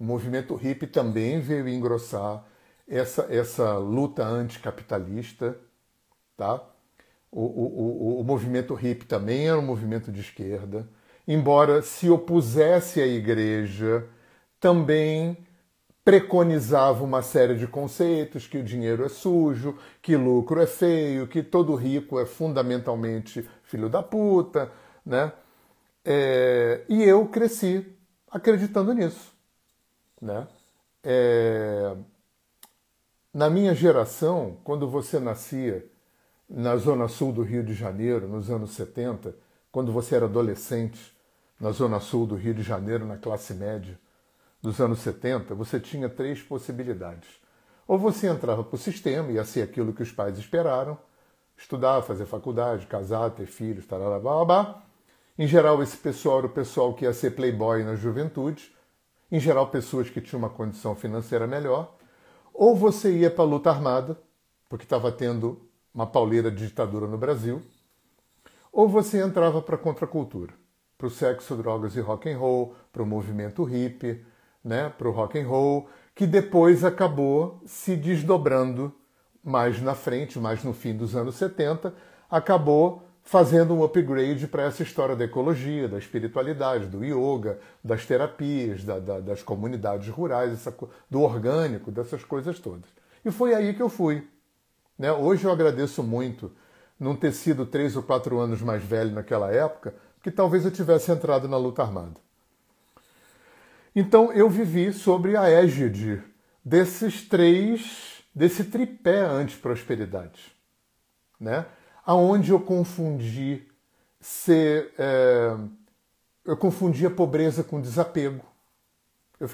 O movimento hippie também veio engrossar essa luta anticapitalista. Tá? O movimento hippie também era um movimento de esquerda. Embora se opusesse à igreja, também preconizava uma série de conceitos, que o dinheiro é sujo, que lucro é feio, que todo rico é fundamentalmente filho da puta, né? E eu cresci acreditando nisso, né? Na minha geração, quando você nascia na zona sul do Rio de Janeiro, nos anos 70, quando você era adolescente, na zona sul do Rio de Janeiro, na classe média, dos anos 70, você tinha três possibilidades. Ou você entrava para o sistema, ia ser aquilo que os pais esperaram, estudar, fazer faculdade, casar, ter filhos, tarará, blá, blá. Em geral, esse pessoal era o pessoal que ia ser playboy na juventude, em geral, pessoas que tinham uma condição financeira melhor. Ou você ia para a luta armada, porque estava tendo uma pauleira de ditadura no Brasil. Ou você entrava para a contracultura, para o sexo, drogas e rock and roll, para o movimento hippie, né, para o rock and roll, que depois acabou se desdobrando mais na frente, mais no fim dos anos 70, acabou fazendo um upgrade para essa história da ecologia, da espiritualidade, do yoga, das terapias, das comunidades rurais, do orgânico, dessas coisas todas. E foi aí que eu fui. Né? Hoje eu agradeço muito não ter sido 3 ou 4 anos mais velho naquela época, que talvez eu tivesse entrado na luta armada. Então eu vivi sobre a égide desse tripé anti-prosperidade, né? Aonde eu confundia pobreza com desapego. Eu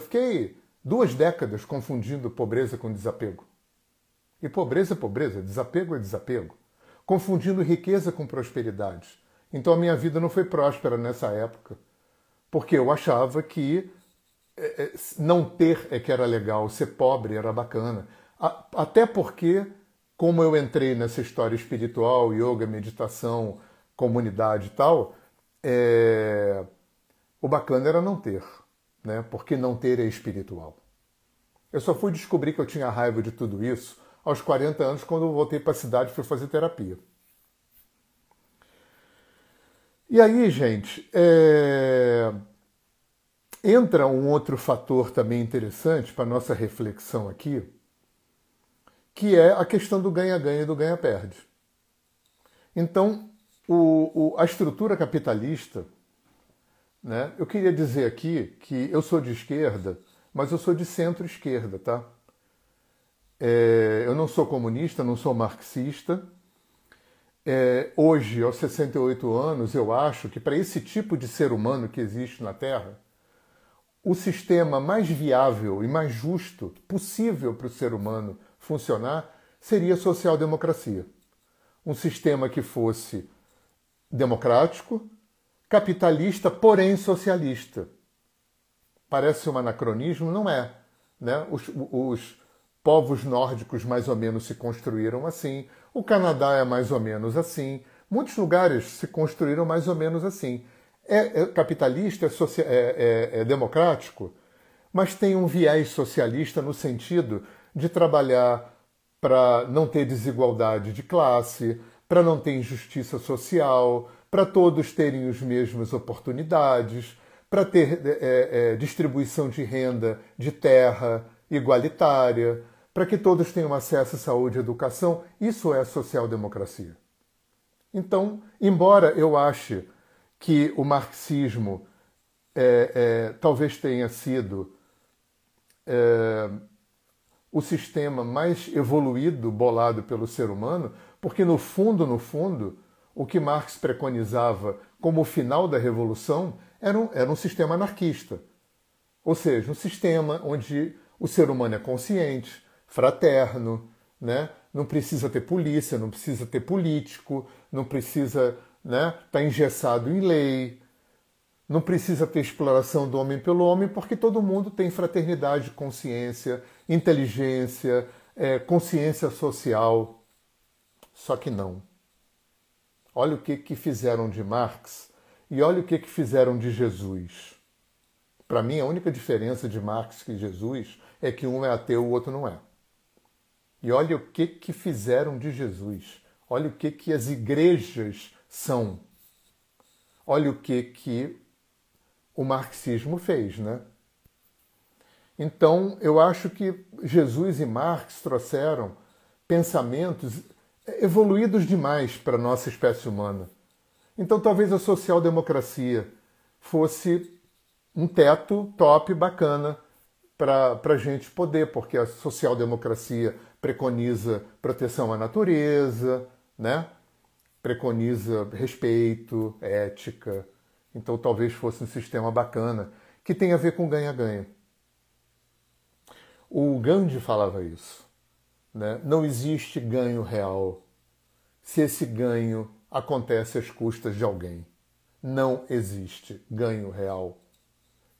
fiquei 2 décadas confundindo pobreza com desapego. E pobreza é pobreza, desapego é desapego. Confundindo riqueza com prosperidade. Então a minha vida não foi próspera nessa época. Porque eu achava que não ter é que era legal, ser pobre era bacana. Até porque, como eu entrei nessa história espiritual, yoga, meditação, comunidade e tal, o bacana era não ter, né? Porque não ter é espiritual. Eu só fui descobrir que eu tinha raiva de tudo isso aos 40 anos, quando eu voltei para a cidade e fui fazer terapia. E aí, gente, entra um outro fator também interessante para a nossa reflexão aqui, que é a questão do ganha-ganha e do ganha-perde. Então, a estrutura capitalista, né? Eu queria dizer aqui que eu sou de esquerda, mas eu sou de centro-esquerda, tá? Eu não sou comunista, não sou marxista. Hoje, aos 68 anos, eu acho que para esse tipo de ser humano que existe na Terra, o sistema mais viável e mais justo possível para o ser humano funcionar seria a social-democracia. Um sistema que fosse democrático, capitalista, porém socialista. Parece um anacronismo? Não é, né? Os povos nórdicos mais ou menos se construíram assim. O Canadá é mais ou menos assim. Muitos lugares se construíram mais ou menos assim. é capitalista, é democrático, mas tem um viés socialista no sentido de trabalhar para não ter desigualdade de classe, para não ter injustiça social, para todos terem as mesmas oportunidades, para ter distribuição de renda, de terra igualitária, para que todos tenham acesso à saúde e educação. Isso é social-democracia. Então, embora eu ache que o marxismo talvez tenha sido o sistema mais evoluído, bolado pelo ser humano, porque no fundo, o que Marx preconizava como o final da Revolução era um sistema anarquista. Ou seja, um sistema onde o ser humano é consciente, fraterno, né? Não precisa ter polícia, não precisa ter político, não precisa estar engessado em lei, não precisa ter exploração do homem pelo homem, porque todo mundo tem fraternidade, consciência, inteligência, consciência social. Só que não. Olha o que fizeram de Marx e olha o que fizeram de Jesus. Para mim, a única diferença de Marx e Jesus é que um é ateu, o outro não é. E olha o que fizeram de Jesus. Olha o que as igrejas são. Olha o que o marxismo fez, né? Então, eu acho que Jesus e Marx trouxeram pensamentos evoluídos demais para a nossa espécie humana. Então, talvez a social-democracia fosse um teto top, bacana, para a gente poder, porque a social-democracia preconiza proteção à natureza, né? Preconiza respeito, ética. Então, talvez fosse um sistema bacana, que tem a ver com ganha-ganha. O Gandhi falava isso, né? Não existe ganho real se esse ganho acontece às custas de alguém. Não existe ganho real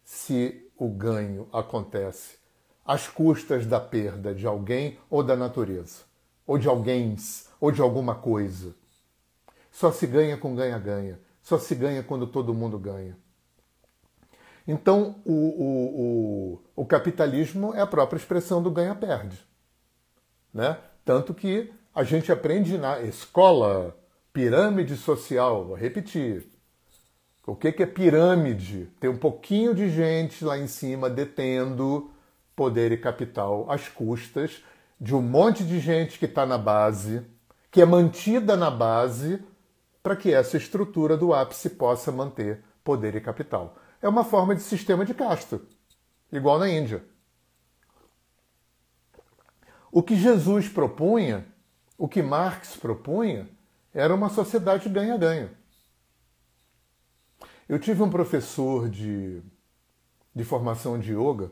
se o ganho acontece às custas da perda de alguém ou da natureza, ou de alguém, ou de alguma coisa. Só se ganha com ganha-ganha. Só se ganha quando todo mundo ganha. Então, o capitalismo é a própria expressão do ganha-perde, né? Tanto que a gente aprende na escola pirâmide social. Vou repetir. O que é pirâmide? Tem um pouquinho de gente lá em cima detendo poder e capital às custas de um monte de gente que está na base, que é mantida na base, para que essa estrutura do ápice possa manter poder e capital. É uma forma de sistema de casta, igual na Índia. O que Jesus propunha, o que Marx propunha, era uma sociedade ganha-ganha. Eu tive um professor de formação de yoga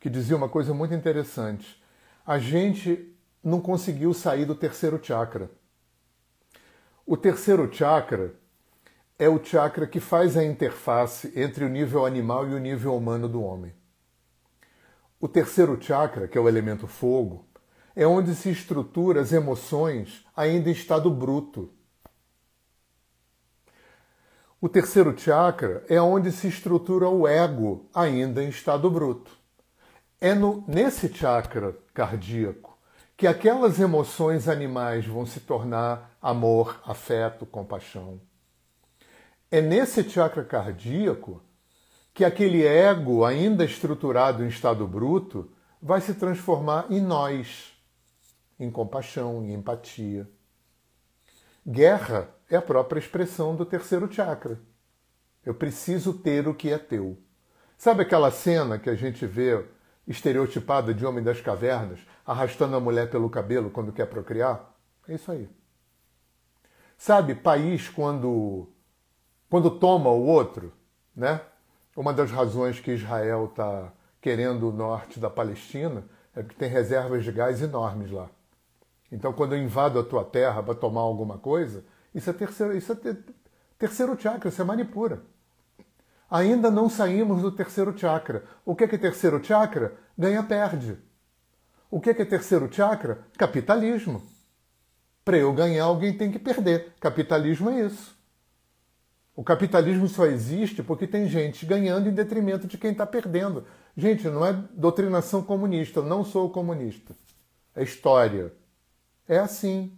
que dizia uma coisa muito interessante. A gente não conseguiu sair do terceiro chakra. O terceiro chakra é o chakra que faz a interface entre o nível animal e o nível humano do homem. O terceiro chakra, que é o elemento fogo, é onde se estrutura as emoções ainda em estado bruto. O terceiro chakra é onde se estrutura o ego ainda em estado bruto. É nesse chakra cardíaco que aquelas emoções animais vão se tornar amor, afeto, compaixão. É nesse chakra cardíaco que aquele ego, ainda estruturado em estado bruto, vai se transformar em nós, em compaixão, em empatia. Guerra é a própria expressão do terceiro chakra. Eu preciso ter o que é teu. Sabe aquela cena que a gente vê estereotipada de Homem das Cavernas, arrastando a mulher pelo cabelo quando quer procriar? É isso aí. Sabe, país quando toma o outro, né? Uma das razões que Israel está querendo o norte da Palestina é porque tem reservas de gás enormes lá. Então, quando eu invado a tua terra para tomar alguma coisa, isso é terceiro chakra, isso é Manipura. Ainda não saímos do terceiro chakra. O que é terceiro chakra? Ganha-perde. O que é terceiro chakra? Capitalismo. Para eu ganhar, alguém tem que perder. Capitalismo é isso. O capitalismo só existe porque tem gente ganhando em detrimento de quem está perdendo. Gente, não é doutrinação comunista, eu não sou comunista. É história. É assim.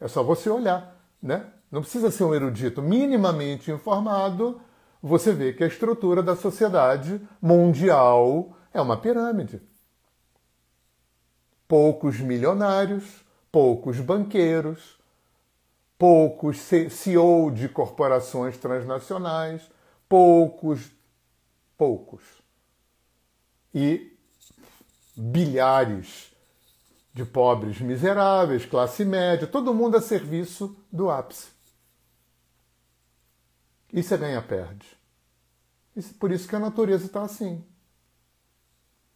É só você olhar, né? Não precisa ser um erudito. Minimamente informado, você vê que a estrutura da sociedade mundial é uma pirâmide. Poucos milionários, poucos banqueiros, poucos CEO de corporações transnacionais, poucos. E bilhares de pobres miseráveis, classe média, todo mundo a serviço do ápice. Isso é ganha-perde. Por isso que a natureza está assim.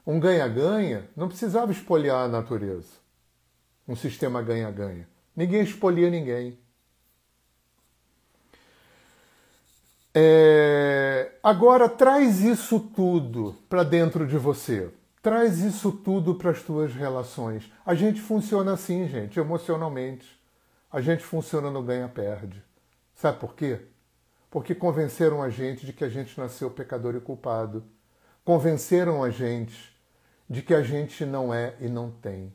Um ganha-ganha não precisava espoliar a natureza. Um sistema ganha-ganha. Ninguém espolia ninguém. Agora traz isso tudo para dentro de você. Traz isso tudo para as tuas relações. A gente funciona assim, gente, emocionalmente. A gente funciona no ganha-perde. Sabe por quê? Porque convenceram a gente de que a gente nasceu pecador e culpado. Convenceram a gente de que a gente não é e não tem.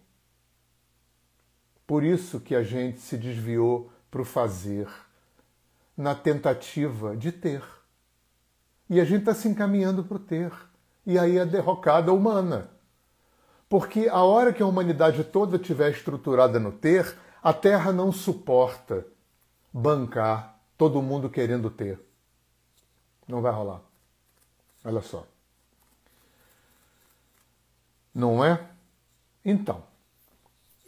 Por isso que a gente se desviou para o fazer, na tentativa de ter. E a gente está se encaminhando para o ter. E aí a derrocada humana. Porque a hora que a humanidade toda estiver estruturada no ter, a Terra não suporta bancar todo mundo querendo ter. Não vai rolar. Olha só. Não é? Então,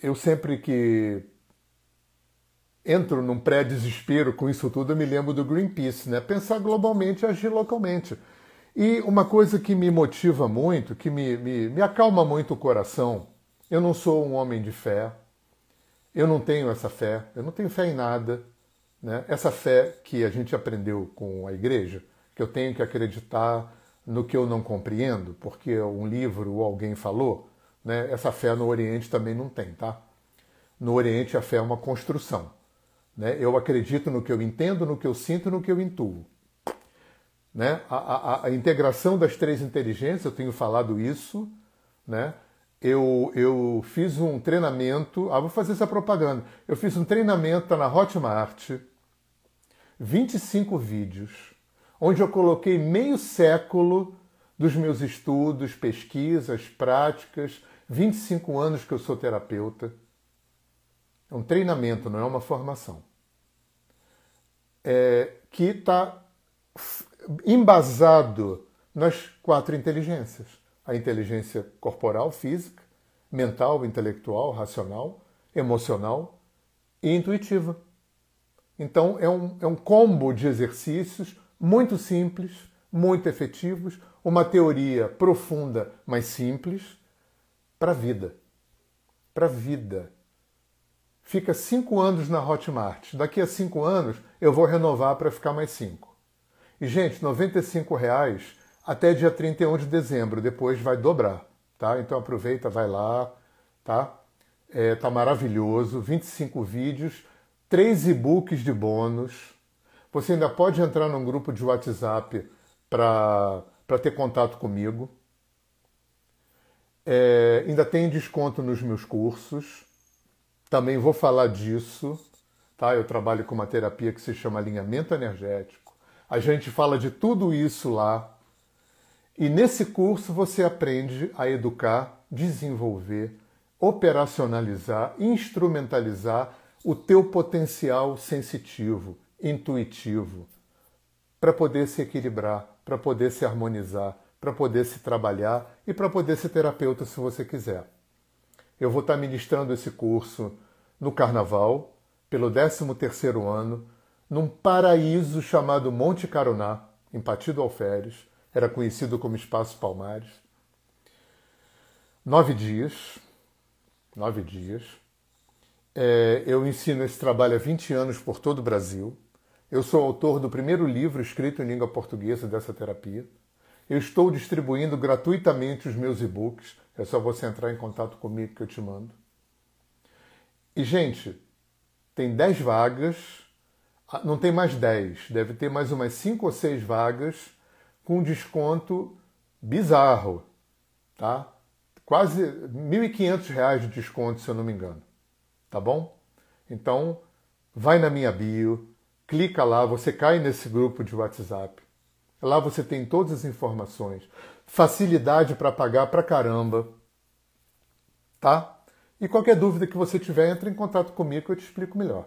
eu sempre que entro num pré-desespero com isso tudo, eu me lembro do Greenpeace, né? Pensar globalmente e agir localmente. E uma coisa que me motiva muito, que me acalma muito o coração, eu não sou um homem de fé, eu não tenho essa fé, eu não tenho fé em nada, né? Essa fé que a gente aprendeu com a igreja, que eu tenho que acreditar no que eu não compreendo, porque um livro ou alguém falou, né? Essa fé no Oriente também não tem, tá? No Oriente a fé é uma construção, né? Eu acredito no que eu entendo, no que eu sinto, no que eu intuo. Né? A integração das três inteligências, eu tenho falado isso, né? Eu fiz um treinamento, vou fazer essa propaganda, eu fiz um treinamento, tá na Hotmart, 25 vídeos, onde eu coloquei meio século dos meus estudos, pesquisas, práticas, 25 anos que eu sou terapeuta. É um treinamento, não é uma formação. Que está embasado nas quatro inteligências. A inteligência corporal, física, mental, intelectual, racional, emocional e intuitiva. Então é um combo de exercícios muito simples, muito efetivos, uma teoria profunda, mas simples, para a vida. Para a vida. Fica 5 anos na Hotmart. Daqui a 5 anos eu vou renovar para ficar mais 5. E, gente, R$95 até dia 31 de dezembro. Depois vai dobrar, tá? Então aproveita, vai lá, tá? Tá maravilhoso. 25 vídeos, 3 e-books de bônus. Você ainda pode entrar num grupo de WhatsApp para ter contato comigo. Ainda tem desconto nos meus cursos. Também vou falar disso, tá? Eu trabalho com uma terapia que se chama alinhamento energético. A gente fala de tudo isso lá. E nesse curso você aprende a educar, desenvolver, operacionalizar, instrumentalizar o teu potencial sensitivo, intuitivo, para poder se equilibrar, para poder se harmonizar, para poder se trabalhar e para poder ser terapeuta se você quiser. Eu vou estar ministrando esse curso no Carnaval, pelo 13º ano, num paraíso chamado Monte Caroná, em Pati do Alferes, era conhecido como Espaço Palmares. 9 dias. Eu ensino esse trabalho há 20 anos por todo o Brasil. Eu sou autor do primeiro livro escrito em língua portuguesa dessa terapia. Eu estou distribuindo gratuitamente os meus e-books. É só você entrar em contato comigo que eu te mando. E, gente, tem 10 vagas. não tem mais 10, deve ter mais umas 5 ou 6 vagas com desconto bizarro, tá? Quase R$ 1.500 de desconto, se eu não me engano, tá bom? Então, vai na minha bio, clica lá, você cai nesse grupo de WhatsApp. Lá você tem todas as informações, facilidade para pagar pra caramba, tá? E qualquer dúvida que você tiver, entra em contato comigo que eu te explico melhor.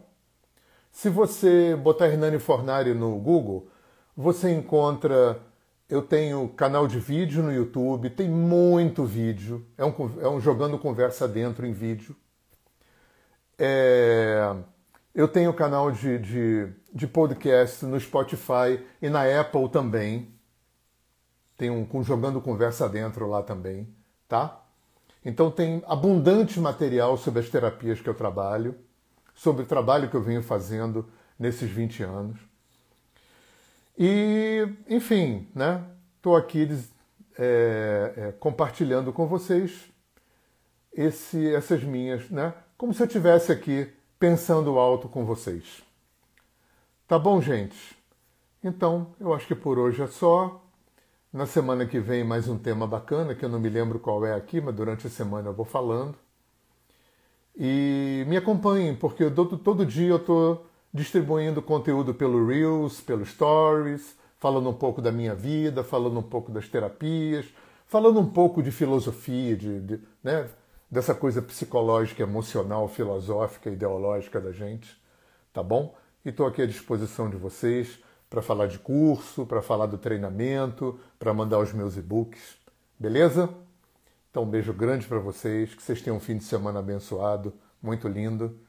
Se você botar Hernani Fornari no Google, você encontra... Eu tenho canal de vídeo no YouTube, tem muito vídeo. É um Jogando Conversa Dentro em vídeo. Eu tenho canal de podcast no Spotify e na Apple também. Tem um com Jogando Conversa Dentro lá também, tá? Então tem abundante material sobre as terapias que eu trabalho, sobre o trabalho que eu venho fazendo nesses 20 anos. E, enfim, né? Estou aqui compartilhando com vocês essas minhas, né? Como se eu estivesse aqui pensando alto com vocês. Tá bom, gente? Então, eu acho que por hoje é só. Na semana que vem mais um tema bacana, que eu não me lembro qual é aqui, mas durante a semana eu vou falando. E me acompanhem, porque todo dia eu estou distribuindo conteúdo pelo Reels, pelo Stories, falando um pouco da minha vida, falando um pouco das terapias, falando um pouco de filosofia, né, dessa coisa psicológica, emocional, filosófica, ideológica da gente, tá bom? E estou aqui à disposição de vocês para falar de curso, para falar do treinamento, para mandar os meus e-books, beleza? Então um beijo grande para vocês, que vocês tenham um fim de semana abençoado, muito lindo.